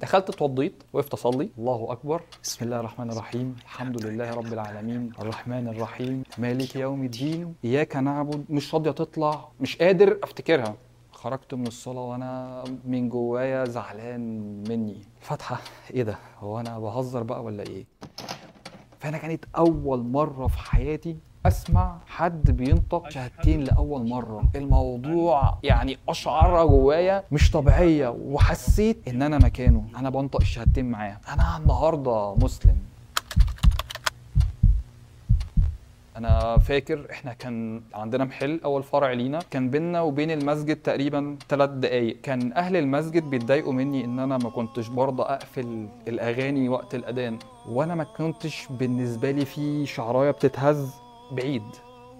دخلت اتوضيت، وقفت اصلي، الله اكبر، بسم الله الرحمن الرحيم، الحمد لله رب العالمين، الرحمن الرحيم، مالك يوم الدين، اياك نعبد، مش راضيه تطلع، مش قادر افتكرها. خرجت من الصلاه وانا من جوايا زعلان مني. فاتحه ايه ده؟ هو انا بهزر بقى ولا ايه؟ فانا كانت اول مره في حياتي اسمع حد بينطق شهادتين لاول مره. الموضوع يعني اشعر جوايا مش طبيعيه، وحسيت ان انا مكانه، انا بنطق الشهادتين معاه، انا النهارده مسلم. انا فاكر احنا كان عندنا محل، اول فرع لينا، كان بينا وبين المسجد تقريبا 3 دقايق. كان اهل المسجد بيتضايقوا مني ان انا ما كنتش برضه اقفل الاغاني وقت الاذان، وانا ما كنتش بالنسبه لي في شعرايه بتتهز بعيد.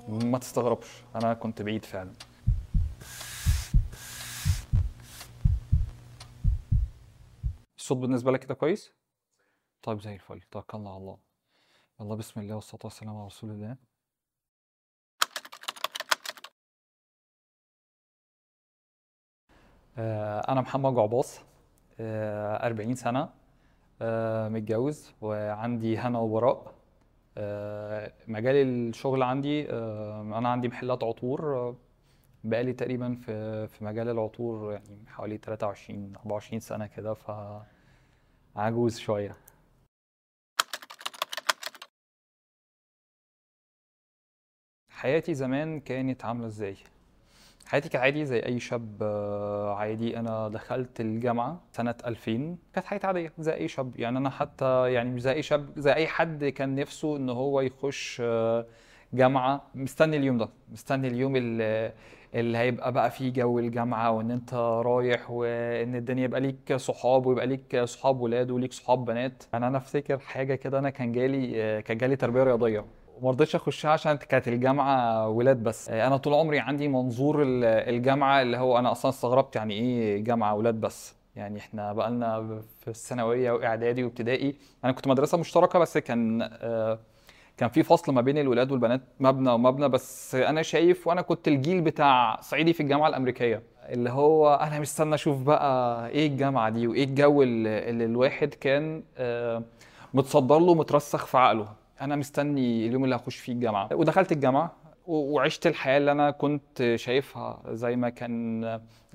ما تستغربش، انا كنت بعيد فعلا. الصوت بالنسبه لك كده كويس؟ طيب زي الفل، توكلنا على الله. يلا بسم الله والصلاه والسلام على رسول الله. انا محمد جُعباص، 40 سنه، متجوز وعندي هنا وبراء. مجال الشغل عندي، انا عندي محلات عطور، بقالي تقريبا في مجال العطور يعني حوالي 23 24 سنه كده، فعجوز شويه. حياتي زمان كانت عامله ازاي؟ حياتي كعادي زي اي شاب عادي. انا دخلت الجامعه سنه 2000، كانت حياتي عاديه زي اي شاب. يعني انا حتى يعني مش زي اي شاب، زي اي حد كان نفسه ان هو يخش جامعه، مستني اليوم ده، مستني اليوم اللي هيبقى بقى فيه جو الجامعه، وان انت رايح، وان الدنيا يبقى ليك صحاب، ويبقى ليك صحاب ولاد وليك صحاب بنات. يعني انا افتكر حاجه كده، انا كان جالي تربيه رياضيه، وما رضيتش اخشها عشان كانت الجامعه ولاد بس. انا طول عمري عندي منظور الجامعه اللي هو انا اصلا استغربت يعني ايه جامعه ولاد بس. يعني احنا بقالنا في الثانويه واعدادي وابتدائي، انا كنت مدرسه مشتركه، بس كان في فصل ما بين الولاد والبنات، مبنى ومبنى. بس انا شايف، وانا كنت الجيل بتاع صعيدي في الجامعه الامريكيه، اللي هو انا مستني اشوف بقى ايه الجامعه دي، وايه الجو اللي الواحد كان متصدر له مترسخ في عقله. أنا مستني اليوم اللي هخش فيه الجامعة، ودخلت الجامعة وعشت الحياة اللي أنا كنت شايفها، زي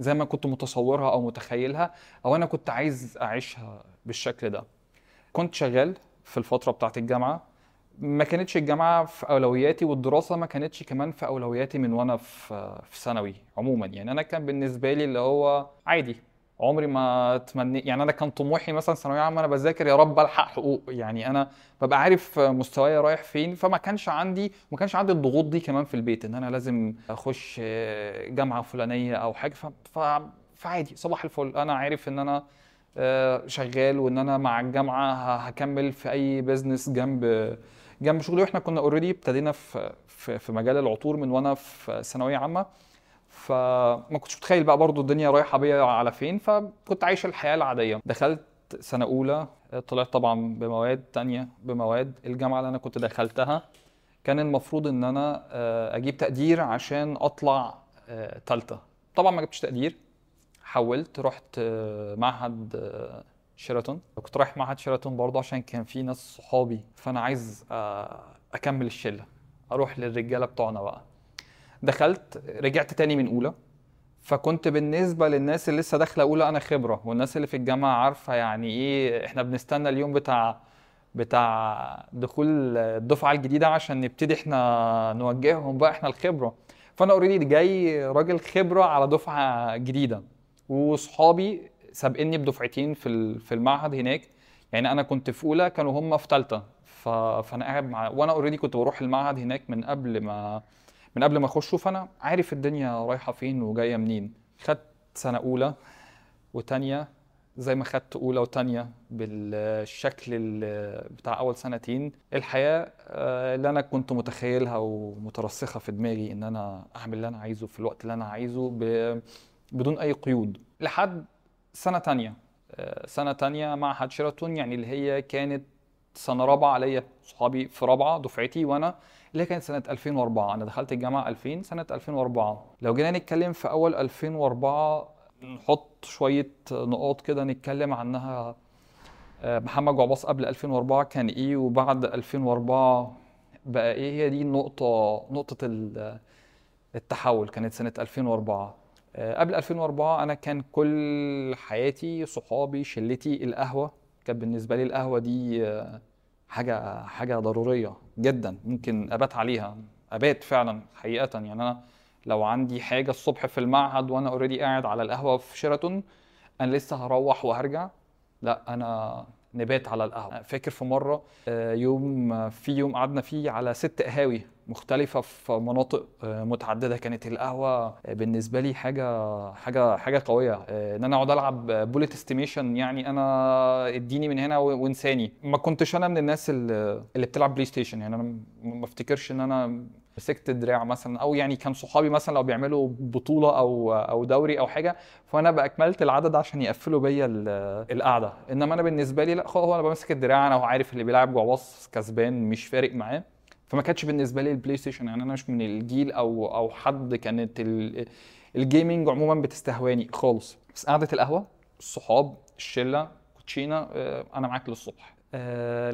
ما كنت متصورها أو متخيلها، أو أنا كنت عايز أعيشها بالشكل ده. كنت شغال في الفترة بتاعة الجامعة، ما كانتش الجامعة في أولوياتي، والدراسة ما كانتش كمان في أولوياتي من وأنا في ثانوي عموما. يعني أنا كان بالنسبة لي اللي هو عادي، عمري ما اتمنيت. يعني انا كان طموحي مثلا ثانويه عامه انا بذاكر يا رب الحق حقوق، يعني انا ببقى عارف مستوايا رايح فين، فما كانش عندي الضغوط دي كمان في البيت ان انا لازم اخش جامعه فلانيه او حاجه. فعادي، صباح الفل، انا عارف ان انا شغال، وان انا مع الجامعه هكمل في اي بزنس جنب شغلي. واحنا كنا اوريدي ابتدينا في مجال العطور من وانا في ثانويه عامه، فما كنتش متخيل بقى برضو الدنيا رايحه بيا على فين، فكنت عايش الحياه العاديه. دخلت سنه اولى، طلعت طبعا بمواد، تانية بمواد. الجامعه اللي انا كنت دخلتها كان المفروض ان انا اجيب تقدير عشان اطلع ثالثه، طبعا ما جبتش تقدير. حولت، رحت معهد شيراتون. كنت رايح معهد شيراتون برضو عشان كان في ناس صحابي، فانا عايز اكمل الشله، اروح للرجاله بتوعنا بقى. دخلت، رجعت تاني من اولى، فكنت بالنسبه للناس اللي لسه داخله اولى انا خبره، والناس اللي في الجامعه عارفه يعني ايه احنا بنستنى اليوم بتاع دخول الدفعه الجديده عشان نبتدي احنا نوجههم بقى، احنا الخبره. فانا اوريدي جاي راجل خبره على دفعه جديده، وصحابي سابقني بدفعتين في المعهد هناك. يعني انا كنت في اولى، كانوا هم في ثالثه، فانا قاعد وانا اوريدي كنت بروح المعهد هناك من قبل ما اخشه، فانا عارف الدنيا رايحه فين وجايه منين. خدت سنه اولى وثانيه زي ما خدت اولى وثانيه بالشكل بتاع اول سنتين. الحياه اللي انا كنت متخيلها ومترسخه في دماغي ان انا اعمل اللي انا عايزه في الوقت اللي انا عايزه بدون اي قيود، لحد سنه ثانيه. سنه ثانيه معهد شيراتون، يعني اللي هي كانت سنه رابعه عليا، صحابي في رابعه دفعتي، وانا اللي كانت سنه 2004. انا دخلت الجامعه 2000، سنه 2004. لو جينا نتكلم في اول 2004، نحط شوية نقاط كده نتكلم عنها. محمد جُعباص قبل 2004 كان إيه وبعد 2004 بقى إيه؟ هي دي نقطة التحول، كانت سنة 2004. قبل 2004 أنا كان كل حياتي صحابي شلتي القهوة، كان بالنسبة لي القهوة دي حاجة ضرورية جدا، ممكن أبات عليها، أبات فعلا حقيقة. يعني أنا لو عندي حاجة الصبح في المعهد وأنا أوريدي قاعد على القهوة في شيراتون، أنا لسه هروح وهرجع، لا أنا نبات على القهوة. فاكر في مرة يوم قعدنا فيه على 6 قهاوي مختلفة في مناطق متعددة، كانت القهوة بالنسبة لي حاجة قوية، إن أنا أقعد ألعب بوليت استيميشن، يعني أنا إديني من هنا وإنساني. ما كنتش أنا من الناس اللي بتلعب بلاي ستيشن، يعني أنا ما أفتكرش إن أنا مسكت دراع مثلا، أو يعني كان صحابي مثلا لو بيعملوا بطولة أو دوري أو حاجة، فأنا بقى أكملت العدد عشان يقفلوا بيا القعدة. إنما أنا بالنسبة لي لا، هو أنا بمسك الدراع، أنا هو عارف اللي بيلعب جُعباص كسبان، مش فارق معاه. فما كانتش بالنسبه لي البلاي ستيشن، يعني انا مش من الجيل او حد كانت الجيمنج عموما بتستهواني خالص. بس قعده القهوه، الصحاب، الشله، كوتشينه، انا معاك للصبح.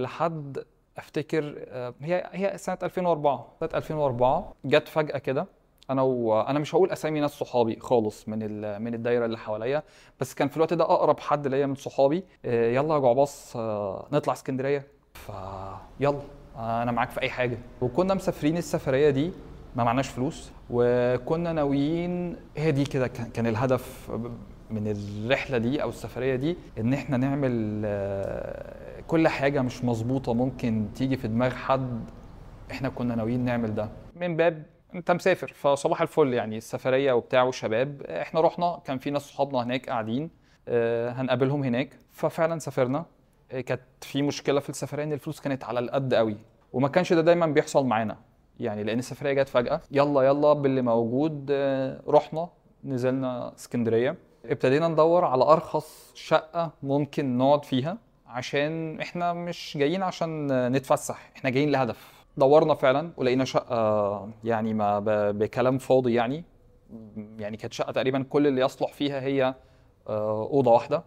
لحد افتكر هي سنه 2004. سنه 2004 جت فجاه كده، انا مش هقول اسامي ناس صحابي خالص من الدايره اللي حواليا، بس كان في الوقت ده اقرب حد ليا من صحابي، يلا يا جُعباص نطلع اسكندريه، فيلا أنا معاك في أي حاجة. وكنا مسافرين السفرية دي، ما معناش فلوس، وكنا ناويين، هي دي كده كان الهدف من الرحلة دي أو السفرية دي، إن إحنا نعمل كل حاجة مش مظبوطة ممكن تيجي في دماغ حد، إحنا كنا ناويين نعمل ده من باب أنت مسافر فصباح الفل، يعني السفرية وبتاع وشباب. إحنا رحنا، كان في ناس صحابنا هناك قاعدين هنقابلهم هناك، ففعلا سافرنا. كانت في مشكله في السفريه ان الفلوس كانت على القد قوي، وما كانش ده دايما بيحصل معانا، يعني لان السفريه جت فجاه، يلا باللي موجود. رحنا نزلنا اسكندريه، ابتدينا ندور على ارخص شقه ممكن نقعد فيها، عشان احنا مش جايين عشان نتفسح، احنا جايين لهدف. دورنا فعلا ولقينا شقه، يعني ما بكلام فاضي، يعني كانت شقه تقريبا كل اللي يصلح فيها هي اوضه واحده.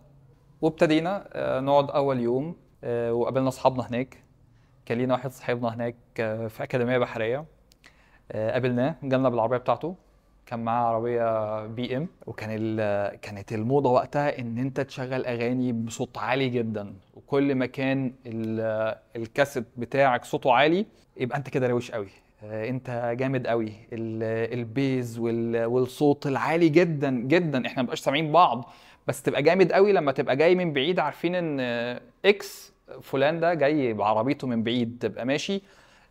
وابتدينا نقعد اول يوم، وقابلنا اصحابنا هناك، كان لينا واحد صاحبنا هناك في اكاديميه بحريه، قابلناه، جالنا بالعربيه بتاعته، كان معاه عربيه BMW، كانت الموضه وقتها ان انت تشغل اغاني بصوت عالي جدا، وكل ما كان الكاسيت بتاعك صوته عالي يبقى انت كده روش قوي، انت جامد قوي. البيز والصوت العالي جدا جدا، احنا ما بقاش سامعين بعض، بس تبقى جامد قوي لما تبقى جاي من بعيد، عارفين ان اكس فلان ده جاي بعربيته من بعيد، تبقى ماشي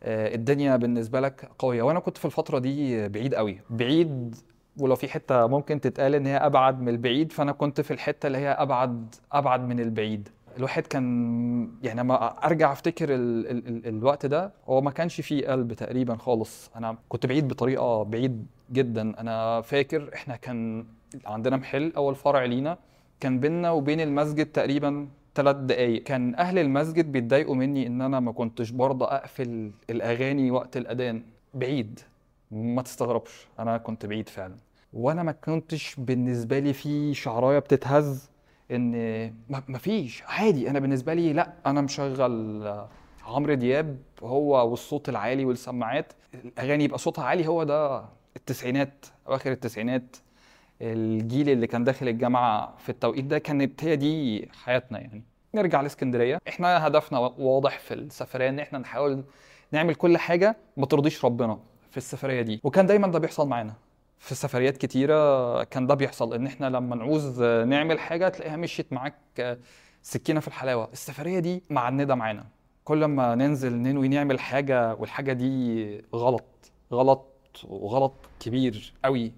الدنيا بالنسبه لك قويه. وانا كنت في الفتره دي بعيد قوي، بعيد، ولو في حته ممكن تتقال ان هي ابعد من البعيد، فانا كنت في الحته اللي هي ابعد من البعيد. الواحد كان، يعني لما ارجع افتكر ال الوقت ده، هو ما كانش فيه قلب تقريبا خالص، انا كنت بعيد بطريقه بعيد جدا. انا فاكر احنا كان عندنا محل، اول فرع لينا كان بيننا وبين المسجد تقريبا 3 دقايق، كان اهل المسجد بيتضايقوا مني ان انا ما كنتش برضه اقفل الاغاني وقت الاذان. بعيد، ما تستغربش، انا كنت بعيد فعلا، وانا ما كنتش بالنسبه لي في شعرايه بتتهز، ان ما فيش، عادي. انا بالنسبه لي لا، انا مشغل عمرو دياب هو والصوت العالي والسماعات، الاغاني يبقى صوتها عالي، هو ده التسعينات، اواخر التسعينات، الجيل اللي كان داخل الجامعه في التوقيت ده، كانت هي دي حياتنا. يعني نرجع لاسكندريه، احنا هدفنا واضح في السفريه ان احنا نحاول نعمل كل حاجه ما ترضيش ربنا في السفريه دي، وكان دايما ده بيحصل معانا في سفريات كتيره، كان ده بيحصل ان احنا لما نعوز نعمل حاجه تلاقيها مشيت معاك سكينه في الحلاوه. السفريه دي معندة معانا، كل ما ننزل ننوي نعمل حاجه والحاجه دي غلط غلط وغلط كبير قوي،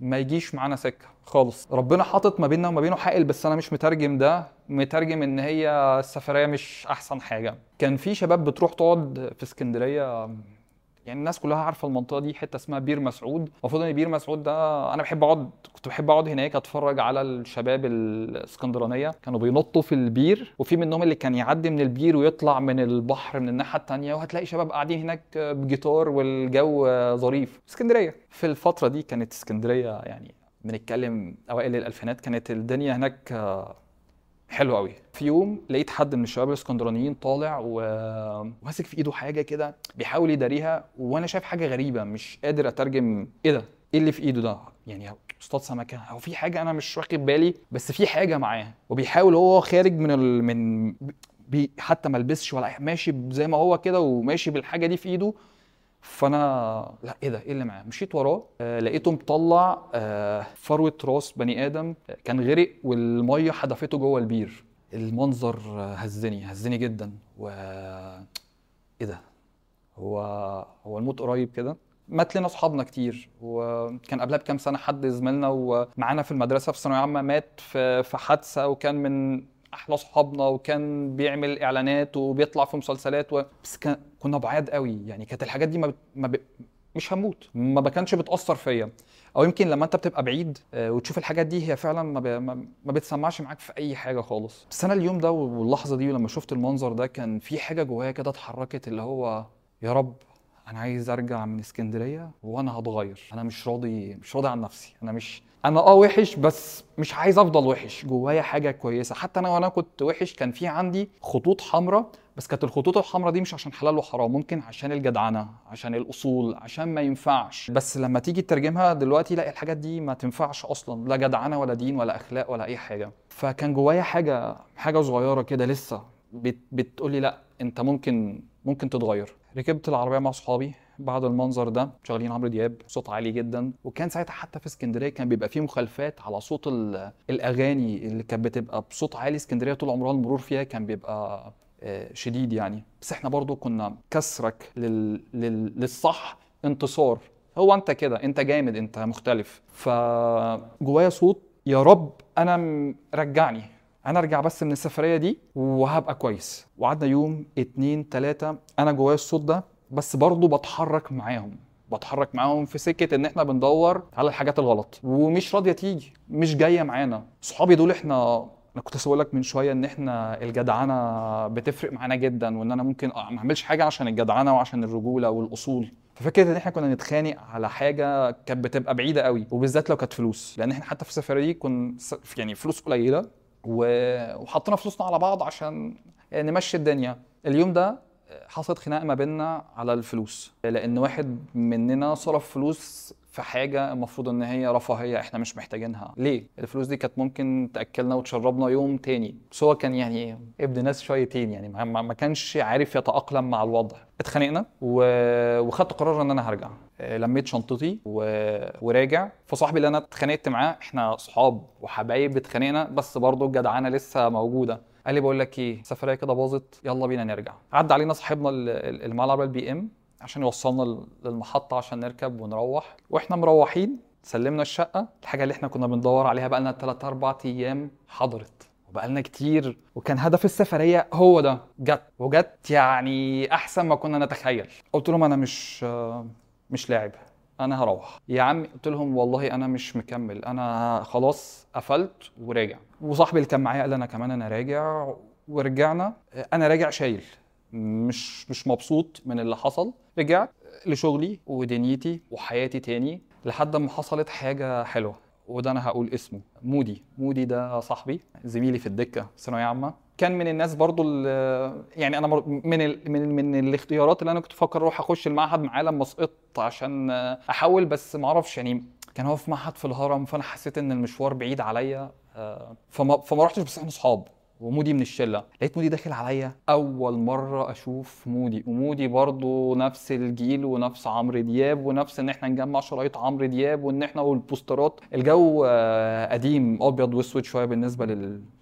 ما يجيش معانا سكه خالص. ربنا حاطط ما بيننا وما بينه حائل، بس انا مش مترجم ده، مترجم ان هي السفريه مش احسن حاجه. كان في شباب بتروح تقعد في اسكندريه، يعني الناس كلها عارفه المنطقه دي، حته اسمها بير مسعود، المفروض ان بير مسعود ده انا كنت بحب اقعد هناك اتفرج على الشباب الاسكندرانيه، كانوا بينطوا في البير، وفي منهم اللي كان يعدي من البير ويطلع من البحر من الناحيه الثانيه، وهتلاقي شباب قاعدين هناك بجيتار والجو ظريف. اسكندريه في الفتره دي كانت اسكندريه يعني بنتكلم اوائل الالفينات، كانت الدنيا هناك حلوه قوي. في يوم لقيت حد من الشباب الاسكندرانيين طالع وماسك في ايده حاجه كده بيحاول يداريها، وانا شايف حاجه غريبه مش قادر اترجم ايه ده، ايه اللي في ايده ده، يعني اصطاد سمكه او في حاجه انا مش واخد بالي، بس في حاجه معاه وبيحاول هو خارج من حتى ما لبسش ولا ماشي زي ما هو كده وماشي بالحاجه دي في ايده. فانا لا ايه ده، ايه اللي معاه؟ مشيت وراه، لقيته مطلع فروه راس بني ادم كان غرق والميه حدفته جوه البير. المنظر هزني جدا، و ايه ده، هو الموت قريب كده. مات لنا اصحابنا كتير، وكان قبلها بكام سنه حد زميلنا ومعانا في المدرسه في ثانويه عامه مات في حادثه، وكان من احلى اصحابنا وكان بيعمل اعلانات وبيطلع في مسلسلات بس كنا بعاد قوي، يعني كانت الحاجات دي مش هموت، ما كانتش بتاثر فيا. او يمكن لما انت بتبقى بعيد وتشوف الحاجات دي هي فعلا ما بتسمعش معاك في اي حاجه خالص. بس انا اليوم ده واللحظه دي ولما شفت المنظر ده كان في حاجه جوايا كده اتحركت، اللي هو يا رب انا عايز ارجع من اسكندريه وانا هتغير، انا مش راضي عن نفسي، انا وحش بس مش عايز افضل وحش، جوايا حاجه كويسه. حتى انا وانا كنت وحش كان في عندي خطوط حمراء، بس كانت الخطوط الحمراء دي مش عشان حلال وحرام، ممكن عشان الجدعنه، عشان الاصول، عشان ما ينفعش. بس لما تيجي تترجمها دلوقتي لا، الحاجات دي ما تنفعش اصلا، لا جدعنه ولا دين ولا اخلاق ولا اي حاجه. فكان جوايا حاجه صغيره كده لسه بتقول لي لا انت ممكن تتغير. ركبت العربيه مع اصحابي بعد المنظر ده، شغالين عمرو دياب صوت عالي جدا، وكان ساعتها حتى في اسكندريه كان بيبقى فيه مخالفات على صوت الاغاني اللي كانت بتبقى بصوت عالي. اسكندريه طول عمرها المرور فيها كان بيبقى شديد يعني، بس احنا برضو كنا كسرك للصح انتصار، هو انت كده، انت جامد، انت مختلف. فجوايا صوت يا رب انا رجعني، انا ارجع بس من السفريه دي وهبقى كويس. وقعدنا يوم 2 3 انا جوايا الصوت ده، بس برضه بتحرك معاهم في سكه ان احنا بندور على الحاجات الغلط ومش راضيه تيجي، مش جايه معانا. صحابي دول انا كنت بقول لك من شويه ان احنا الجدعنه بتفرق معانا جدا، وان انا ممكن ما اعملش حاجه عشان الجدعنه وعشان الرجوله والاصول. ففكره ان احنا كنا نتخانق على حاجه كانت بتبقى بعيده قوي، وبالذات لو كانت فلوس، لان احنا حتى في السفريه دي كنا يعني فلوس قليله وحطينا فلوسنا على بعض عشان نمشي الدنيا. اليوم ده حصلت خناقه ما بيننا على الفلوس، لان واحد مننا صرف فلوس في حاجه المفروض ان هي رفاهيه احنا مش محتاجينها. ليه؟ الفلوس دي كانت ممكن تاكلنا وتشربنا يوم تاني، بس هو كان يعني ابن ناس شويتين، يعني ما كانش عارف يتاقلم مع الوضع. اتخانقنا وخدت قرار ان انا هرجع، لميت شنطتي وراجع. فصاحبي اللي انا اتخانقت معاه، احنا اصحاب وحبايب، اتخانقنا بس برضه الجدعانه لسه موجوده. قال لي بقول لك ايه، السفريه كده باظت، يلا بينا نرجع. عدى علينا صاحبنا اللي معاه العربيه الBM عشان يوصلنا للمحطه عشان نركب ونروح. واحنا مروحين سلمنا الشقه، الحاجه اللي احنا كنا بندور عليها بقى لنا 3 4 ايام حضرت، وبقى لنا كتير، وكان هدف السفريه هو ده، جت يعني احسن ما كنا نتخيل. قلت لهم انا مش لاعب، انا هروح يا عم. قلت لهم والله انا مش مكمل، انا خلاص قفلت وراجع. وصاحبي اللي كان معايا قال انا كمان انا راجع، ورجعنا. انا راجع شايل، مش مبسوط من اللي حصل. رجعت لشغلي ودنيتي وحياتي تاني، لحد ما حصلت حاجه حلوه، وده انا هقول اسمه مودي. ده صاحبي زميلي في الدكه ثانويه عامه، كان من الناس برضو يعني انا من الاختيارات اللي انا كنت بفكر اروح اخش المعهد معاه لما سقطت عشان احاول، بس ما اعرفش يعني كان هو في معهد في الهرم، فانا حسيت ان المشوار بعيد عليا فما رحتش. بس احنا اصحاب ومودي من الشله. لقيت مودي داخل عليا، اول مره اشوف مودي، ومودي برضو نفس الجيل ونفس عمرو دياب، ونفس ان احنا نجمع شرايط عمرو دياب، وان احنا والبوسترات، الجو قديم ابيض واسود شويه بالنسبه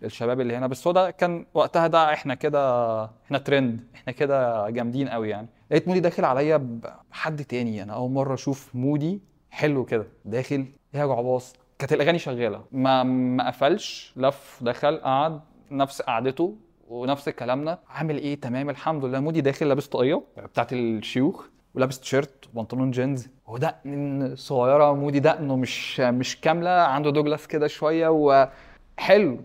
للشباب اللي هنا، بس هو ده كان وقتها، ده احنا كده، احنا ترند، احنا كده جامدين قوي يعني. لقيت مودي داخل عليا بحد تاني، انا اول مره اشوف مودي حلو كده داخل. يا جعباص كانت الاغاني شغاله، ما قفلش، لف دخل قعد نفس قعدته ونفس كلامنا، عامل ايه، تمام الحمد لله. مودي داخل لابس طاقيه بتاعت الشيوخ، ولابس تيشيرت وبنطلون جينز، ودقن صغيره. مودي دقنه مش كامله، عنده دوجلاس كده شويه، وحلو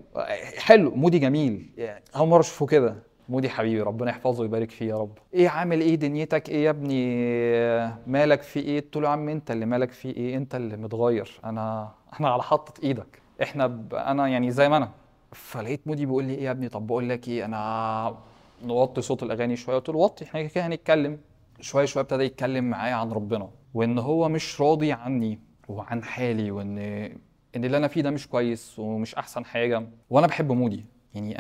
حلو. مودي جميل، اول مره اشوفه كده. مودي حبيبي ربنا يحفظه ويبارك فيه يا رب. ايه عامل ايه دنيتك ايه يا ابني مالك في ايه؟ قلت له يا عم انت اللي مالك في ايه، انت اللي متغير، انا على حطة ايدك، انا يعني زي ما انا. فلقيت مودي بيقول لي ايه يا ابني، طب بقول لك ايه، انا نوطي صوت الاغاني شويه. قلت له وطي، احنا كده هنتكلم شويه شويه. ابتدى يتكلم معايا عن ربنا وان هو مش راضي عني وعن حالي، وان اللي انا فيه ده مش كويس ومش احسن حاجه، وانا بحب مودي يعني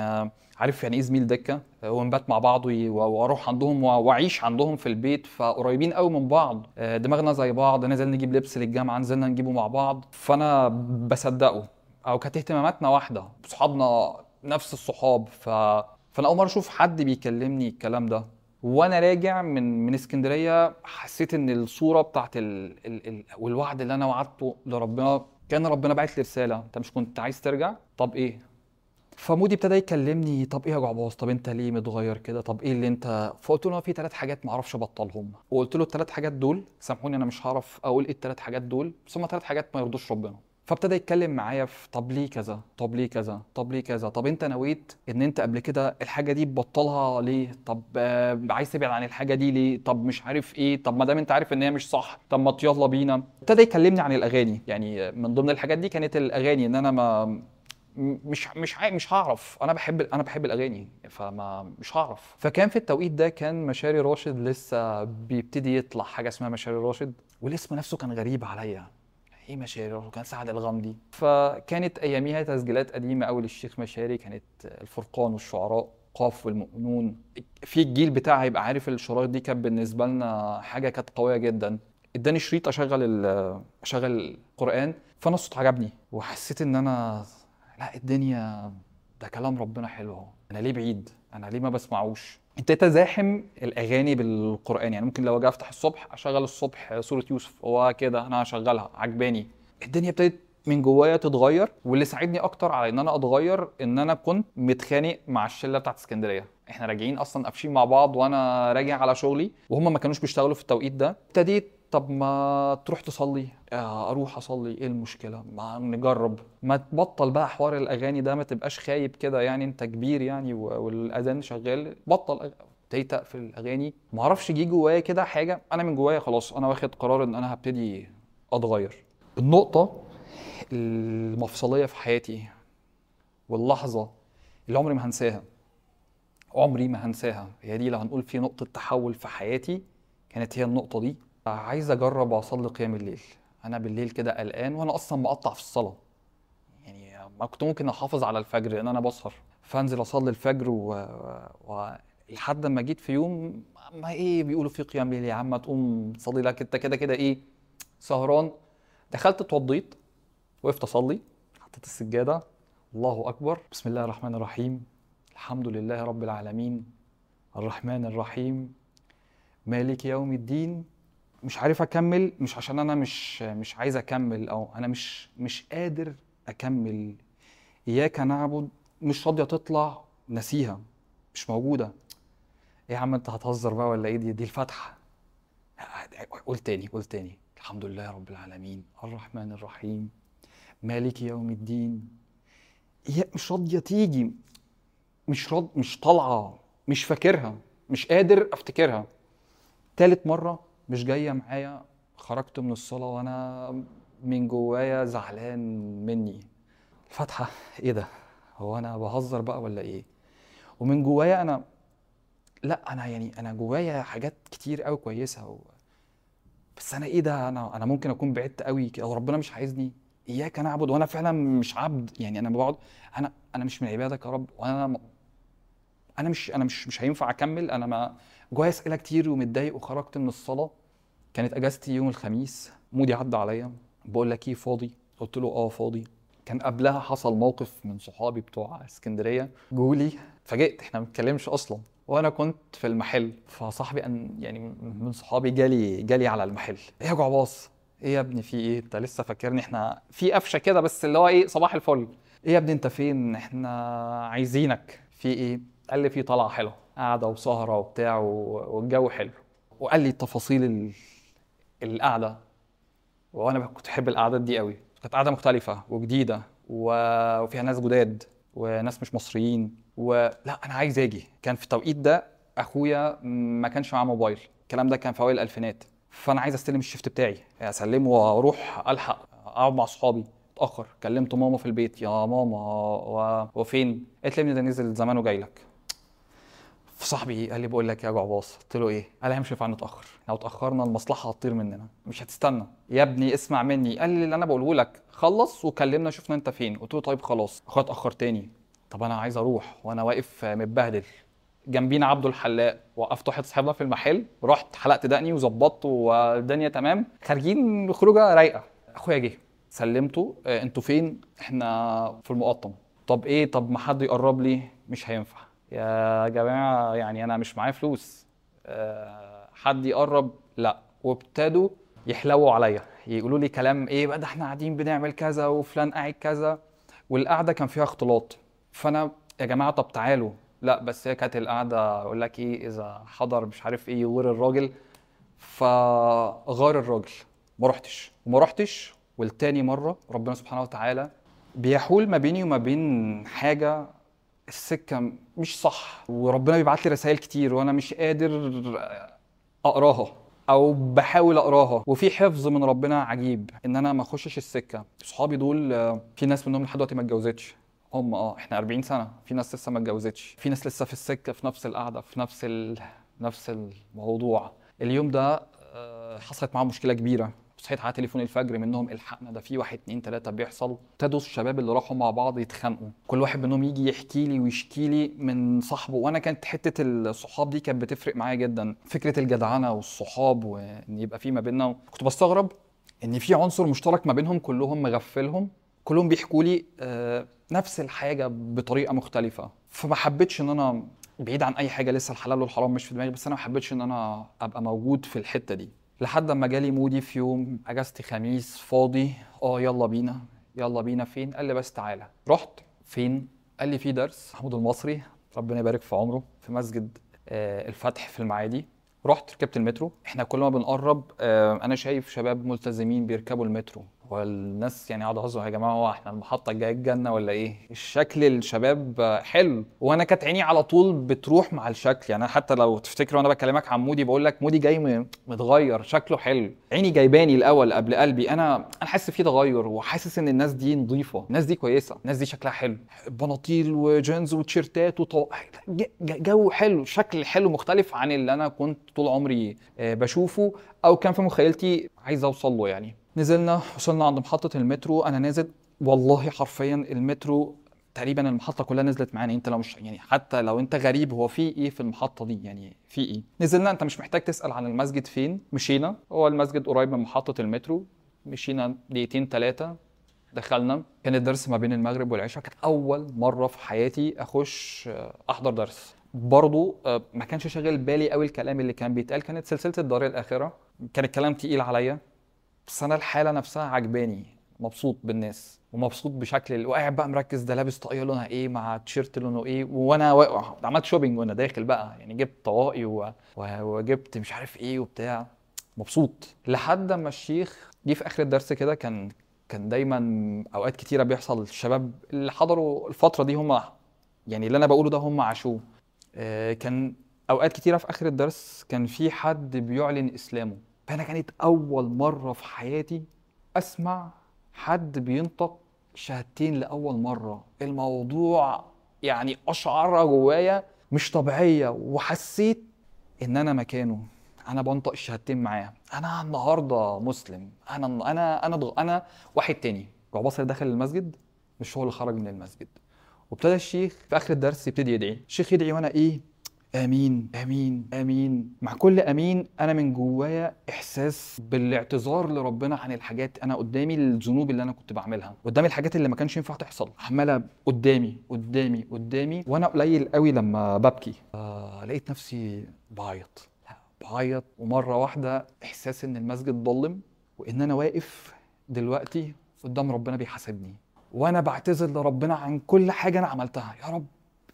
عارف يعني ايه زميل دكه، ونبات مع بعض واروح عندهم واعيش عندهم في البيت، فقريبين قوي من بعض، دماغنا زي بعض، نزل نجيب لبس للجامعه نزلنا نجيبه مع بعض، فانا بصدقه، او كانت اهتماماتنا واحده، صحابنا نفس الصحاب. فانا اول مره اشوف حد بيكلمني الكلام ده. وانا راجع من اسكندريه حسيت ان الصوره بتاعت والوعد اللي انا وعدته لربنا، كان ربنا باعت لي رساله، انت مش كنت عايز ترجع؟ طب ايه؟ فمودي ابتدى يكلمني، طب ايه يا جعباص، طب انت ليه متغير كده، طب ايه اللي انت؟ فقلت له في 3 حاجات ما اعرفش ابطلهم، وقلت له ال3 حاجات دول، سامحوني انا مش هعرف اقول ايه ال3 حاجات دول، بس هم 3 حاجات ما يرضوش ربنا. فابتدى يتكلم معايا في طب ليه كذا، طب ليه كذا، طب ليه كذا، طب انت نويت ان انت قبل كده الحاجه دي تبطلها ليه؟ طب عايز تبعد عن الحاجه دي ليه؟ طب مش عارف ايه، طب ما دام انت عارف ان هي مش صح، طب ما يلا بينا. ابتدى يكلمني عن الاغاني، يعني من ضمن الحاجات دي كانت الاغاني، ان انا ما مش هعرف، انا بحب الاغاني، فما مش هعرف. فكان في التوقيت ده كان مشاري راشد لسه بيبتدي يطلع، حاجه اسمها مشاري راشد، والاسم نفسه كان غريب عليا، ايه مشاري؟ كان سعد الغامدي. فكانت اياميها تسجيلات قديمه قوي للشيخ مشاري، كانت الفرقان والشعراء، قاف والمؤمنون، في الجيل بتاعها يبقى عارف. الشرايط دي كانت بالنسبه لنا حاجه كانت قويه جدا. اداني شريط اشغل القران، فانا الصوت عجبني وحسيت ان انا لا الدنيا ده كلام ربنا حلو اهو، انا ليه بعيد؟ انا ليه ما بسمعوش؟ انت تزاحم الاغاني بالقران، يعني ممكن لو اجي افتح الصبح اشغل الصبح سوره يوسف وكده، انا هشغلها عجباني. الدنيا ابتدت من جوايا تتغير، واللي ساعدني اكتر على ان انا اتغير ان انا كنت متخانق مع الشله بتاعت اسكندريه، احنا راجعين اصلا قافشين مع بعض وانا راجع على شغلي، وهم ما كانوش بيشتغلوا في التوقيت ده. ابتديت طب ما تروح تصلي، اروح اصلي، ايه المشكله؟ ما نجرب، ما تبطل بقى حوار الاغاني ده، ما تبقاش خايب كده يعني، انت كبير يعني والاذان شغال، بطل. ابتديت اقفل الاغاني، ما اعرفش جه جوايا كده حاجه، انا من جوايا خلاص انا واخد قرار ان انا هبتدي اتغير. النقطه المفصليه في حياتي واللحظه اللي عمري ما هنساها، عمري ما هنساها، هي دي اللي هنقول في نقطه تحول في حياتي، كانت هي النقطه دي. عايز اجرب اصلي قيام الليل، انا بالليل كده قلقان وانا اصلا مقطع في الصلاه، يعني ما كنت ممكن احافظ على الفجر لان انا بسهر، فانزل اصلي الفجر لحد ما جيت في يوم ما ايه بيقولوا في قيام ليل، يا عم تقوم تصلي لك انت كده كده ايه سهران. دخلت اتوضيت، وقفت اصلي، حطيت السجاده، الله اكبر، بسم الله الرحمن الرحيم، الحمد لله رب العالمين، الرحمن الرحيم، مالك يوم الدين. مش عارف اكمل، مش عشان انا مش عايز اكمل، او انا مش قادر اكمل، اياك نعبد مش راضيه تطلع، نسيها مش موجوده. ايه يا عم انت هتهزر بقى ولا ايه؟ دي الفاتحه. قول تاني، الحمد لله رب العالمين، الرحمن الرحيم، مالك يوم الدين، اياك مش راضيه تيجي، مش طالعه، مش فاكرها، مش قادر افتكرها. تالت مره مش جايه معايا، خرجت من الصلاه وانا من جوايا زعلان مني. الفاتحه ايه ده؟ هو انا بهزر بقى ولا ايه؟ ومن جوايا انا لا انا يعني انا جوايا حاجات كتير قوي كويسه بس انا ايه ده؟ انا ممكن اكون بعدت قوي او ربنا مش عايزني. اياك نعبد وانا فعلا مش عبد، يعني انا بقعد انا مش من عبادك يا رب، وانا انا مش هينفع اكمل، انا ما جوايا اسئله كتير ومتضايق. وخرجت من الصلاه، كانت اجازتي يوم الخميس، مودي عدى عليا بقول لك ايه فاضي؟ قلت له اه فاضي. كان قبلها حصل موقف من صحابي بتوع اسكندريه جولي، فاجئت احنا ما بنتكلمش اصلا، وانا كنت في المحل، فصاحبي يعني من صحابي جالي على المحل، ايه يا جعباص؟ ايه يا ابني في ايه؟ انت لسه فاكرني احنا في قفشه كده بس اللي هو ايه صباح الفل، ايه يا ابني انت فين؟ احنا عايزينك في ايه؟ قال لي في طلعه حلوه، قاعده وسهره وبتاع والجو حلو، وقال لي تفاصيل القعده، وانا كنت بحب القعدات دي قوي، كانت قعده مختلفه وجديده وفيها ناس جداد وناس مش مصريين، ولا انا عايز اجي. كان في التوقيت ده اخويا ما كانش معاه موبايل، الكلام ده كان في اوائل الالفينات، فانا عايز استلم الشيفت بتاعي، اسلمه واروح الحق اقعد مع اصحابي. اتاخر، كلمت ماما في البيت، يا ماما وفين؟ قالت لي ابني ده نزل زمان وجاي لك. فصاحبي قال لي بقول لك يا جعباص، قلت له ايه؟ قال لي همشي ينفع نتاخر، لو اتاخرنا المصلحه هتطير مننا، مش هتستنى يا ابني اسمع مني. قال لي اللي انا بقوله لك، خلص وكلمنا شفنا انت فين. قلت له طيب خلاص. اخويا اتاخر تاني، طب انا عايز اروح وانا واقف متبهدل. جنبينا عبده الحلاق، وقفت واحد صاحبنا في المحل، رحت حلقت دقني وظبطت والدنيا تمام، خارجين خروجه رايقه. اخويا جه، سلمته، انتوا فين؟ احنا في المقطم. طب ايه؟ طب ما حد يقرب لي. مش هينفع يا جماعه، يعني انا مش معايا فلوس، حد يقرب. لا، وابتدوا يحلووا عليا، يقولوا لي كلام ايه بقى، ده احنا قاعدين بنعمل كذا وفلان قاعد كذا، والقعده كان فيها اختلاط. فانا يا جماعه طب تعالوا، لا بس هي كانت القعده اقول لك ايه، اذا حضر مش عارف ايه يور الراجل، فغار الراجل. ما رحتش. والتاني مره ربنا سبحانه وتعالى بيحول ما بيني وما بين حاجه السكه مش صح، وربنا بيبعت لي رسائل كتير وانا مش قادر اقراها او بحاول اقراها، وفي حفظ من ربنا عجيب ان انا ما اخشش السكه. صحابي دول في ناس منهم لحد دلوقتي ما اتجوزتش، هم احنا 40 سنه، في ناس لسه ما اتجوزتش، في ناس لسه في السكه، في نفس القعده، في نفس الموضوع. اليوم ده حصلت معاهم مشكله كبيره، صحيت على تليفون الفجر منهم الحقنا ده في 1 2 3 بيحصل. ابتدوا الشباب اللي راحوا مع بعض يتخانقوا، كل واحد منهم يجي يحكي لي ويشكي لي من صاحبه، وانا كانت حته الصحاب دي كانت بتفرق معايا جدا، فكره الجدعنه والصحاب وان يبقى في ما بيننا. كنت بستغرب ان في عنصر مشترك ما بينهم، كلهم مغفلهم، كلهم بيحكوا لي نفس الحاجه بطريقه مختلفه. فما حبيتش ان انا بعيد عن اي حاجه، لسه الحلال والحرام مش في دماغي، بس انا ما حبيتش ان انا ابقى موجود في الحته دي. لحد ما جالي مودي في يوم اجازتي، خميس فاضي، يلا بينا. فين؟ قال لي بس تعالى. رحت. فين؟ قال لي في درس محمود المصري ربنا يبارك في عمره في مسجد الفتح في المعادي. رحت، ركبت المترو. احنا كل ما بنقرب انا شايف شباب ملتزمين بيركبوا المترو، والناس يعني قعدوا يهزروا، يا جماعه هو احنا المحطه الجايه الجنه ولا ايه؟ الشكل الشباب حلو، وانا كانت عيني على طول بتروح مع الشكل، يعني انا حتى لو تفتكر وانا بكلمك عن مودي بقول لك مودي جاي متغير، شكله حلو، عيني جايباني الاول قبل قلبي. انا حاسس في تغير، وحاسس ان الناس دي نظيفه، الناس دي كويسه، الناس دي شكلها حلو، بناطيل وجينز وتيشيرتات جو حلو، شكل حلو مختلف عن اللي انا كنت طول عمري بشوفه او كان في مخيلتي عايز اوصل له. يعني نزلنا، وصلنا عند محطة المترو. أنا نازل والله حرفيا المترو تقريبا المحطة كلها نزلت معانا، أنت لو مش يعني حتى لو أنت غريب هو في إيه في المحطة دي، يعني في إيه. نزلنا، أنت مش محتاج تسأل عن المسجد فين، مشينا، هو المسجد قريب من محطة المترو، مشينا 2 3 دقايق دخلنا. كان الدرس ما بين المغرب والعشاء، كانت أول مرة في حياتي أخش أحضر درس. برضه ما كانش شاغل بالي قوي الكلام اللي كان بيتقال، كانت سلسلة الدار الآخرة، كان الكلام تقيل عليا، بس انا الحاله نفسها عجباني، مبسوط بالناس ومبسوط بشكل، وقاعد بقى مركز ده لابس طاقيه لونها ايه مع تيشيرت لونه ايه، وانا واقع عملت شوبينج وانا داخل بقى، يعني جبت طواقي وجبت مش عارف ايه وبتاع، مبسوط. لحد ما الشيخ جه في اخر الدرس كده، كان دايما اوقات كتيره بيحصل الشباب اللي حضروا الفتره دي هم يعني اللي انا بقوله ده هم عاشوه. كان اوقات كتيره في اخر الدرس كان في حد بيعلن اسلامه، فأنا كانت أول مرة في حياتي أسمع حد بينطق شهادتين لأول مرة. الموضوع يعني أشعر جوايا مش طبيعية، وحسيت إن أنا مكانه، أنا بنطق الشهادتين معاه، أنا النهاردة مسلم، أنا واحد تاني. جعباص دخل المسجد، مش هو اللي خرج من المسجد. وابتدى الشيخ في آخر الدرس يبتدي يدعي، الشيخ يدعي وأنا إيه؟ آمين آمين آمين. مع كل آمين أنا من جوايا إحساس بالاعتذار لربنا عن الحاجات، أنا قدامي الذنوب اللي أنا كنت بعملها، قدامي الحاجات اللي ما كانش ينفع تحصل، عمالة قدامي. وأنا قليل قوي لما ببكي، لقيت نفسي بعيط، ومرة واحدة إحساس إن المسجد ضلم، وإن أنا واقف دلوقتي قدام ربنا بيحاسبني، وأنا بعتذر لربنا عن كل حاجة أنا عملتها. يا رب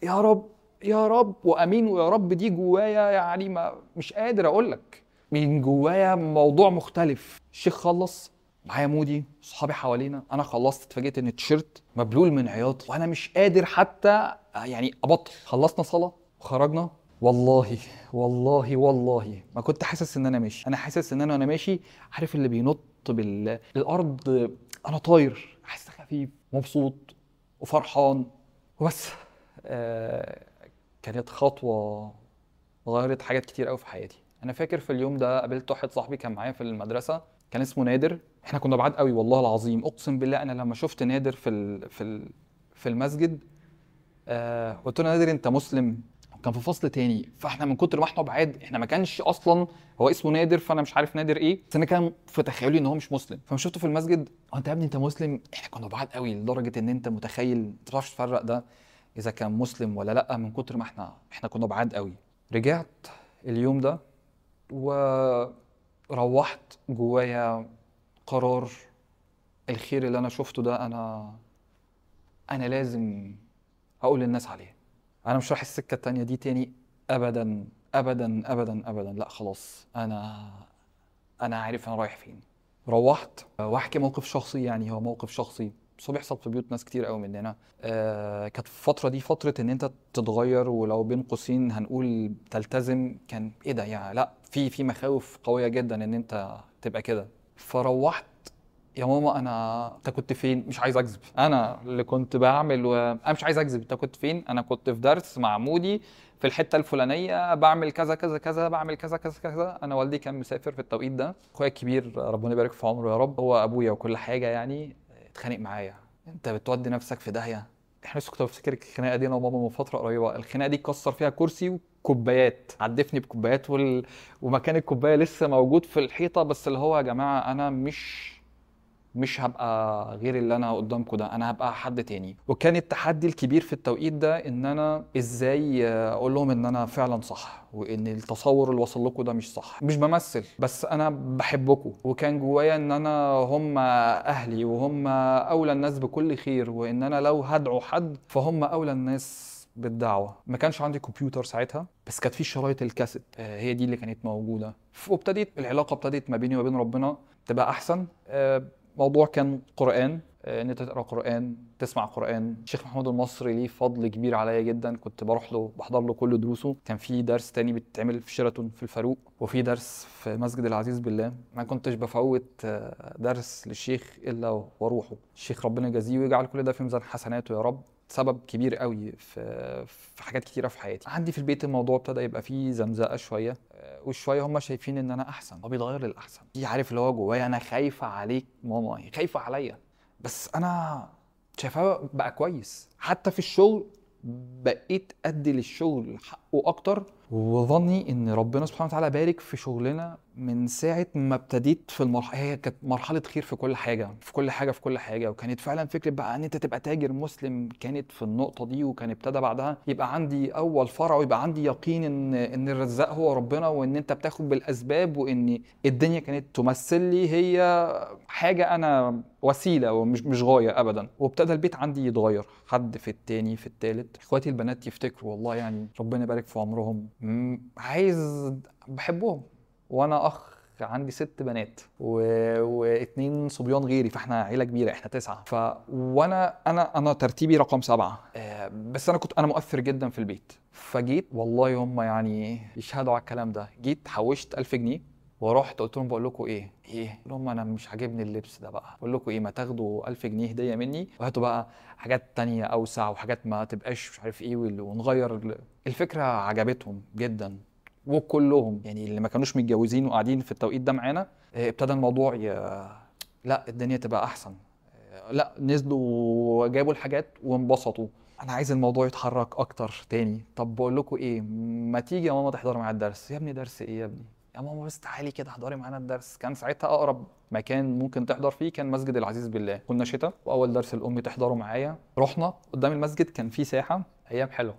يا رب يا رب، وامين ويا رب، دي جوايا يعني مش قادر اقول لك، من جوايا موضوع مختلف. الشيخ خلص، معايا مودي، صحابي حوالينا. انا خلصت اتفاجئت ان التيشيرت مبلول من عياط وانا مش قادر حتى يعني ابطل. خلصنا صلاه وخرجنا، والله والله والله ما كنت حاسس ان انا ماشي، انا حاسس ان انا وانا ماشي عارف اللي بينط بالارض، انا طاير، حاسس خفيف مبسوط وفرحان وبس. كانت خطوه غيرت حاجات كتير قوي في حياتي. انا فاكر في اليوم ده قابلت واحد صاحبي كان معايا في المدرسه، كان اسمه نادر. احنا كنا بعاد قوي والله العظيم، اقسم بالله انا لما شفت نادر في المسجد قلت له نادر انت مسلم؟ كان في فصل تاني، فاحنا من كتر ما احنا بعاد احنا ما كانش اصلا هو اسمه نادر، فانا مش عارف نادر ايه، بس انا كان في تخيلي ان هو مش مسلم. فما شفته في المسجد، انت يا ابني انت مسلم؟ احنا كنا بعاد قوي لدرجه ان انت متخيل ما تعرفش تفرق ده اذا كان مسلم ولا لا، من كتر ما احنا كنا بعاد قوي. رجعت اليوم ده وروحت جوايا قرار، الخير اللي انا شفته ده انا لازم اقول للناس عليه. انا مش رايح السكه التانيه دي تاني ابدا ابدا ابدا ابدا، لا خلاص انا عارف انا رايح فين. روحت واحكي موقف شخصي، يعني هو موقف شخصي بس بيحصل في بيوت ناس كتير قوي مننا. كانت الفتره دي فتره ان انت تتغير، ولو بين قوسين هنقول تلتزم، كان ايه ده يعني، لا في مخاوف قويه جدا ان انت تبقى كده. فروحت يا ماما انت كنت فين؟ مش عايز اكذب، انا اللي كنت بعمل انا مش عايز اكذب. انت كنت فين؟ انا كنت في درس مع مودي في الحته الفلانيه، بعمل كذا كذا كذا، بعمل كذا كذا كذا. انا والدي كان مسافر في التوقيت ده، اخويا الكبير ربنا يبارك في عمره يا رب، هو ابويا وكل حاجه يعني، اتخانق معايا. انت بتودي نفسك في داهيه. احنا لسه كنت بفتكر الخناقه دي انا وماما من فتره قريبه. الخناقه دي اتكسر فيها كرسي وكوبايات، عدفني بكوبايات ومكان الكوبايه لسه موجود في الحيطه، بس اللي هو يا جماعه انا مش هبقى غير اللي انا قدامكم ده، انا هبقى حد تاني. وكان التحدي الكبير في التوقيت ده ان انا ازاي اقول لهم ان انا فعلا صح، وان التصور اللي وصل لكم ده مش صح. مش بمثل، بس انا بحبكم، وكان جوايا ان انا هم اهلي وهم اولى الناس بكل خير، وان انا لو هدعو حد فهم اولى الناس بالدعوه. ما كانش عندي كمبيوتر ساعتها، بس كانت في شرايط الكاسيت هي دي اللي كانت موجوده. وابتديت العلاقه ما بيني وبين ربنا تبقى احسن. موضوع كان قرآن، ان انت تقرا قرآن، تسمع قرآن. الشيخ محمود المصري ليه فضل كبير عليا جدا، كنت بروح له بحضر له كل دروسه. كان في درس تاني بيتعمل في شيراتون في الفاروق، وفي درس في مسجد العزيز بالله. ما كنتش بفوت درس للشيخ الا واروحه. الشيخ ربنا يجازيه ويجعل كل ده في ميزان حسناته يا رب، سبب كبير قوي في حاجات كتيره في حياتي. عندي في البيت الموضوع ابتدى يبقى فيه زمزقه شويه، وشويه هم شايفين ان انا احسن، هو بيتغير للاحسن. دي عارف اللي هو جوايا انا خايفه عليك ماما، هي خايفه عليا، بس انا شايفاه بقى كويس. حتى في الشغل بقيت ادي للشغل حقه اكتر، وظني ان ربنا سبحانه وتعالى بارك في شغلنا من ساعه ما ابتديت في المرحله. هي كانت مرحله خير في كل حاجه في كل حاجه، وكانت فعلا فكره بقى ان انت تبقى تاجر مسلم كانت في النقطه دي. وكان ابتدى بعدها يبقى عندي اول فرع، ويبقى عندي يقين ان الرزاق هو ربنا، وان انت بتاخد بالاسباب، وان الدنيا كانت تمثل لي هي حاجه، انا وسيله ومش غايه ابدا. وابتدى البيت عندي يتغير، حد في الثاني في الثالث. اخواتي البنات يفتكروا والله يعني ربنا يبارك في عمرهم، عايز بحبهم، وانا اخ عندي 6 بنات واثنين صبيان غيري، فاحنا عيله كبيره، احنا 9. وانا انا ترتيبي رقم 7، بس انا كنت مؤثر جدا في البيت. فجيت والله هم يعني يشهدوا على الكلام ده، جيت حوشت 1000 جنيه ورحت قلت لهم بقول لكم ايه؟ قلت لهم انا مش عاجبني اللبس ده، بقى بقول لكم ايه، ما تاخدوا 1000 جنيه هديه مني وهاتوا بقى حاجات تانية اوسع، وحاجات ما تبقاش مش عارف ايه، ونغير. الفكره عجبتهم جدا، وكلهم يعني اللي ما كانوش متجوزين وقاعدين في التوقيت ده معانا ابتدى الموضوع لا الدنيا تبقى احسن، لا نزلوا وجابوا الحاجات وانبسطوا. انا عايز الموضوع يتحرك اكتر تاني. طب بقول لكم ايه، ما تيجي يا ماما تحضر معايا الدرس؟ يا ابني درس ايه يا ابني؟ يا ماما بس تعالي كده احضري معانا الدرس. كان ساعتها اقرب مكان ممكن تحضر فيه كان مسجد العزيز بالله. كنا شتاء، واول درس الام تحضره معايا. رحنا قدام المسجد، كان في ساحه. ايام حلوه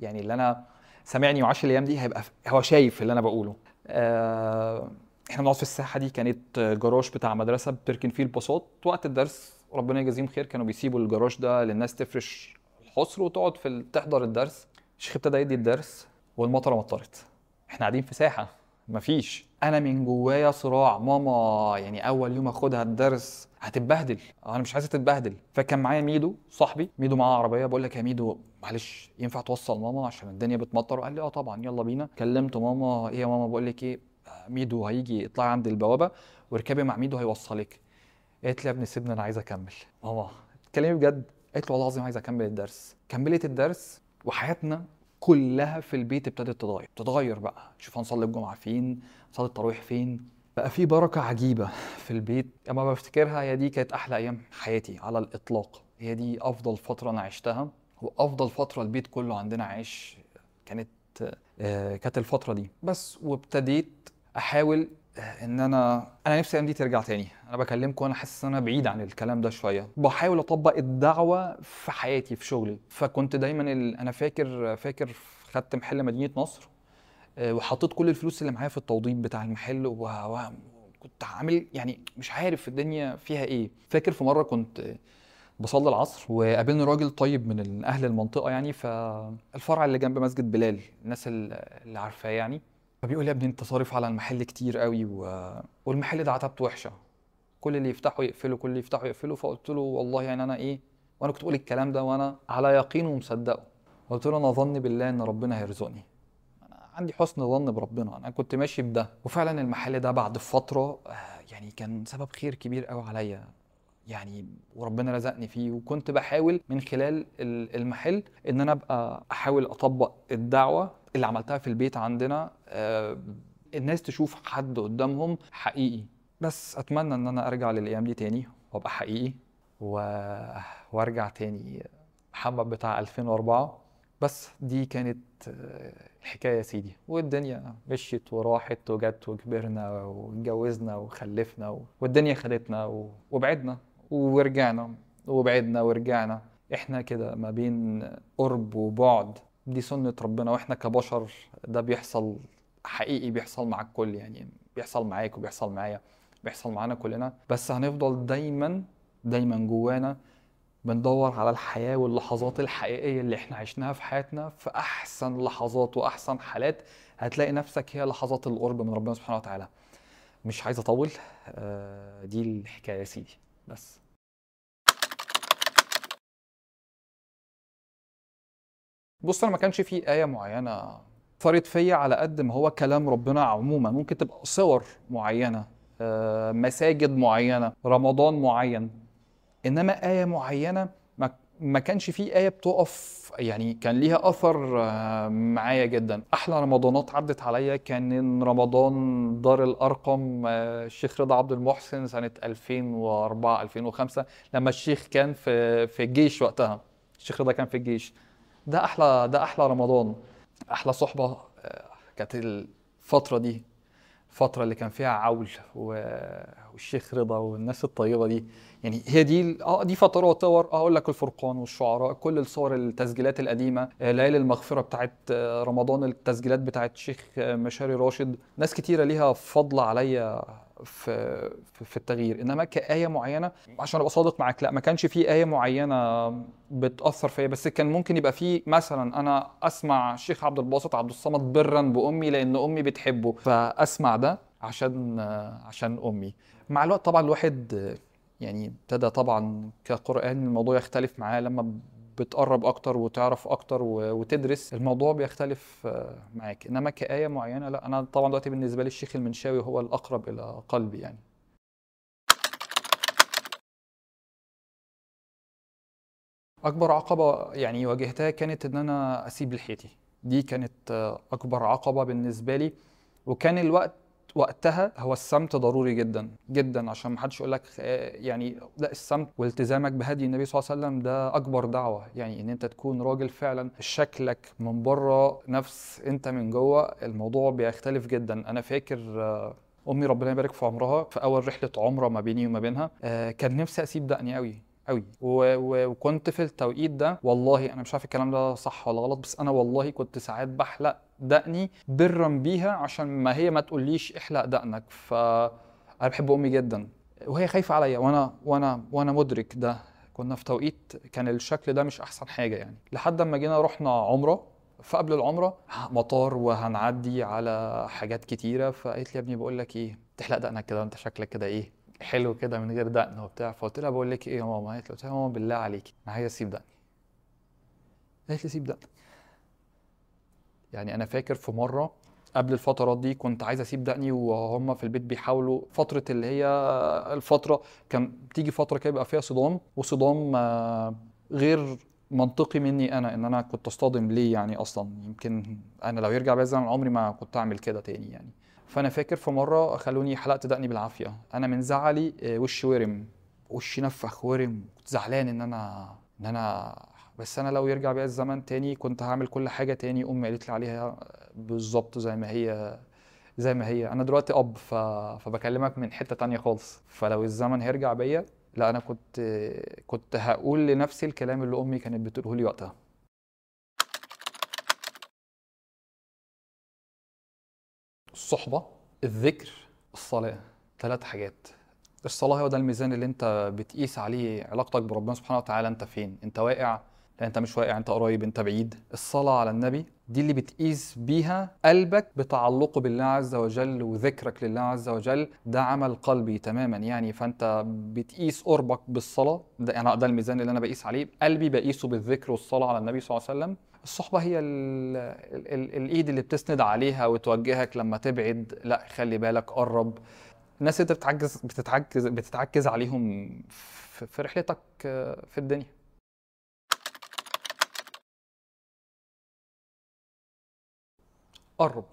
يعني، اللي انا سامعني وعاش الايام دي هيبقى هو شايف اللي انا بقوله. احنا بنقعد في الساحه دي، كانت جراج بتاع مدرسه بتركن فيه الباصات وقت الدرس، ربنا يجازيهم خير، كانوا بيسيبوا الجراج ده للناس تفرش الحصر وتقعد تحضر الدرس. الشيخ ابتدى يدي الدرس والمطره مطرت، احنا قاعدين في ساحه مفيش. انا من جوايا صراع، ماما يعني اول يوم اخدها الدرس هتتبهدل، انا مش عايزها تتبهدل. فكان معايا ميدو صاحبي، ميدو معاه عربيه، بقول لك يا ميدو معلش ينفع توصل ماما عشان الدنيا بتمطر؟ قال لي اه طبعا يلا بينا. كلمت ماما، ايه يا ماما؟ بقول لك ايه، ميدو هيجي، اطلعي عند البوابه واركبي مع ميدو هيوصلك. قالت لي يا ابني سيبني انا عايز اكمل. ماما بتكلمي بجد؟ قالت له والله العظيم عايز اكمل الدرس. كملت الدرس وحياتنا كلها في البيت ابتدت تتغير. تتغير بقى، شوف هنصلي الجمعه فين، هنصلي التراويح فين، بقى في بركه عجيبه في البيت. اما بفتكرها هي دي كانت احلى ايام حياتي على الاطلاق، هي دي افضل فتره انا عشتها وافضل فتره البيت كله عندنا عايش. كانت الفتره دي بس. وابتديت احاول ان انا نفسي الايام دي ترجع تاني. انا بكلمكم وانا حاسس ان انا بعيد عن الكلام ده شويه، بحاول اطبق الدعوه في حياتي في شغلي. فكنت دايما انا فاكر خدت محل مدينه نصر وحطيت كل الفلوس اللي معايا في التوضيب بتاع المحل، وكنت عامل يعني مش عارف الدنيا فيها ايه. فاكر في مره كنت بصلي العصر وقابلني راجل طيب من اهل المنطقه يعني، فالفرع اللي جنب مسجد بلال الناس اللي عارفاه يعني، فبيقول يا ابني انت صارف على المحل كتير قوي والمحل ده عتبته وحشه، كل اللي يفتحه يقفله كل اللي يفتحه يقفله. فقلت له والله يعني انا ايه، وانا كنت بقول الكلام ده وانا على يقين ومصدقه، قلت له انا ظني بالله ان ربنا هيرزقني، انا عندي حسن ظن بربنا، انا كنت ماشي بده. وفعلا المحل ده بعد فتره يعني كان سبب خير كبير قوي عليا يعني، وربنا رزقني فيه. وكنت بحاول من خلال المحل ان انا ابقى احاول اطبق الدعوه اللي عملتها في البيت عندنا، الناس تشوف حد قدامهم حقيقي. بس اتمنى ان انا ارجع للايام دي تاني وابقى حقيقي وارجع تاني محمد بتاع 2004. بس دي كانت الحكايه يا سيدي. والدنيا مشيت وراحت وجت وكبرنا واتجوزنا وخلفنا والدنيا خدتنا وبعدنا ورجعنا وبعدنا ورجعنا. احنا كده ما بين قرب وبعد، دي سنة ربنا، واحنا كبشر ده بيحصل حقيقي، بيحصل مع الكل يعني، بيحصل معاك وبيحصل معايا، بيحصل معانا كلنا. بس هنفضل دايما دايما جوانا بندور على الحياة واللحظات الحقيقية اللي احنا عشناها في حياتنا. في احسن لحظات واحسن حالات هتلاقي نفسك هي لحظات القرب من ربنا سبحانه وتعالى. مش عايز اطول، دي الحكاية يا سيدي بس. بص انا ما كانش في ايه معينه فرضت فيا، على قد ما هو كلام ربنا عموما. ممكن تبقى صور معينه، مساجد معينه، رمضان معين، انما ايه معينه ما كانش في ايه بتقف يعني، كان ليها اثر معايا جدا. احلى رمضانات عدت عليا كان رمضان دار الارقم، الشيخ رضا عبد المحسن سنه 2004 2005 لما الشيخ كان في الجيش. وقتها الشيخ رضا كان في الجيش. ده احلى رمضان. احلى صحبه كانت الفتره دي، الفتره اللي كان فيها عول والشيخ رضا والناس الطيبه دي يعني. هي دي دي فترات اقول لك، الفرقان والشعراء، كل الصور، التسجيلات القديمه، ليالي المغفره بتاعت رمضان، التسجيلات بتاعت شيخ مشاري راشد. ناس كتيره ليها فضل عليا في التغيير. انما كآية معينه، عشان ابقى صادق معاك، لا ما كانش في آية معينه بتأثر فيا. بس كان ممكن يبقى في مثلا انا اسمع الشيخ عبد الباسط عبد الصمد برا بامي لان امي بتحبه، فاسمع ده عشان امي. مع الوقت طبعا الواحد يعني ابتدى طبعا كقرآن الموضوع يختلف معاه، لما بتقرب اكتر وتعرف اكتر وتدرس الموضوع بيختلف معاك. انما كآية معينه لا، انا طبعا دلوقتي بالنسبه لي الشيخ المنشاوي هو الاقرب الى قلبي يعني. اكبر عقبه يعني واجهتها كانت ان انا اسيب لحيتي، دي كانت اكبر عقبه بالنسبه لي. وكان الوقت وقتها هو السمت ضروري جدا جدا، عشان ما حدش يقول لك يعني لا، السمت والتزامك بهدي النبي صلى الله عليه وسلم ده اكبر دعوه يعني، ان انت تكون راجل فعلا شكلك من بره نفس انت من جوه. الموضوع بيختلف جدا. انا فاكر امي ربنا يبارك في عمرها، في اول رحله عمره ما بيني وما بينها كان نفسي اسيب دقني قوي قوي، وكنت في التوقيت ده والله انا مش عارف الكلام ده صح ولا غلط، بس انا والله كنت ساعات بحلق دقني برا بيها عشان ما هي ما تقوليش احلق دقنك. فانا بحب امي جدا وهي خايفه عليا، وانا مدرك ده. كنا في توقيت كان الشكل ده مش احسن حاجه يعني. لحد ما جينا رحنا عمره، فقبل العمره مطار وهنعدي على حاجات كتيره، فقالت لي يا ابني بقول لك ايه، تحلق دقنك كده وانت شكلك كده ايه حلو كده من غير دقن وبتاع. فقلت لها بقول لك ايه يا ماما؟ قالت لها يا ماما بالله عليكي انا عايز اسيب دقني. قالت لي سيب دقنك. يعني انا فاكر في مره قبل الفترات دي كنت عايز اسيب دقني وهم في البيت بيحاولوا، فتره اللي هي الفتره كان بتيجي فتره كده بيبقى فيها صدام، وصدام غير منطقي مني انا ان انا كنت اصطدم ليه يعني اصلا، يمكن انا لو يرجع بيا الزمن عمري ما كنت اعمل كده تاني يعني. فانا فاكر في مره خلوني حلقت دقني بالعافيه، انا من زعلي وشي ورم، وشي نفخ ورم، كنت زعلان ان انا بس انا لو يرجع بيا الزمن تاني كنت هعمل كل حاجه تاني. امي قالت لي عليها بالظبط زي ما هي. انا دلوقتي اب فبكلمك من حته تانيه خالص، فلو الزمن هيرجع بيا لا انا كنت هقول لنفسي الكلام اللي امي كانت بتقوله لي وقتها. الصحبه، الذكر، الصلاه، 3 حاجات. الصلاه هو ده الميزان اللي انت بتقيس عليه علاقتك بربنا سبحانه وتعالى، انت فين، انت واقع، لا انت مش واقع، انت قريب، انت بعيد. الصلاه على النبي دي اللي بتقيس بيها قلبك بتعلقه بالله عز وجل، وذكرك لله عز وجل ده عمل قلبي تماما يعني. فانت بتقيس قربك بالصلاه، ده الميزان اللي انا بقيس عليه، قلبي بقيسه بالذكر والصلاه على النبي صلى الله عليه وسلم. الصحبه هي الايد اللي بتسند عليها وتوجهك لما تبعد، لا خلي بالك قرب. الناس انت بتتعجز عليهم في رحلتك في الدنيا. قرب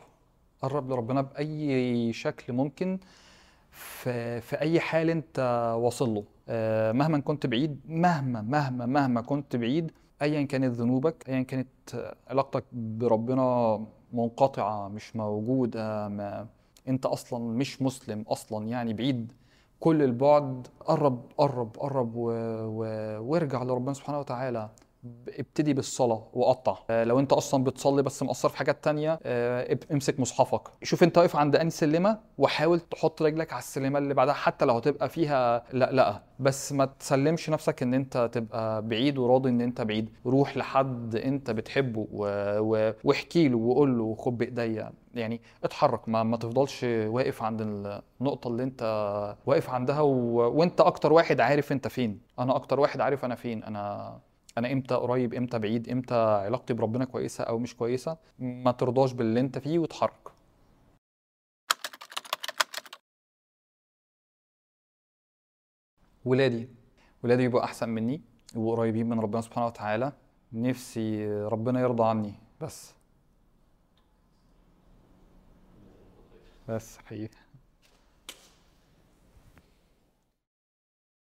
لربنا باي شكل ممكن، في اي حال انت واصل له، مهما كنت بعيد، مهما كنت بعيد، ايا كانت ذنوبك، ايا كانت علاقتك بربنا منقطعه مش موجوده، انت اصلا مش مسلم اصلا يعني، بعيد كل البعد، قرب وارجع لربنا سبحانه وتعالى. ابتدي بالصلاه وقطع، لو انت اصلا بتصلي بس مقصر في حاجات تانية امسك مصحفك، شوف انت واقف عند انهي سلمه وحاول تحط رجلك على السلمه اللي بعدها، حتى لو هتبقى فيها لا بس ما تسلمش نفسك ان انت تبقى بعيد وراضي ان انت بعيد. روح لحد انت بتحبه واحكي له وقول له خد بايديا يعني، اتحرك، ما تفضلش واقف عند النقطه اللي انت واقف عندها وانت اكتر واحد عارف انت فين. انا اكتر واحد عارف انا فين، انا امتى قريب، امتى بعيد، امتى علاقتي بربنا كويسه او مش كويسه. ما ترضاش باللي انت فيه وتحرك. ولادي يبقوا احسن مني وقريبين من ربنا سبحانه وتعالى، نفسي ربنا يرضى عني بس حقيقي.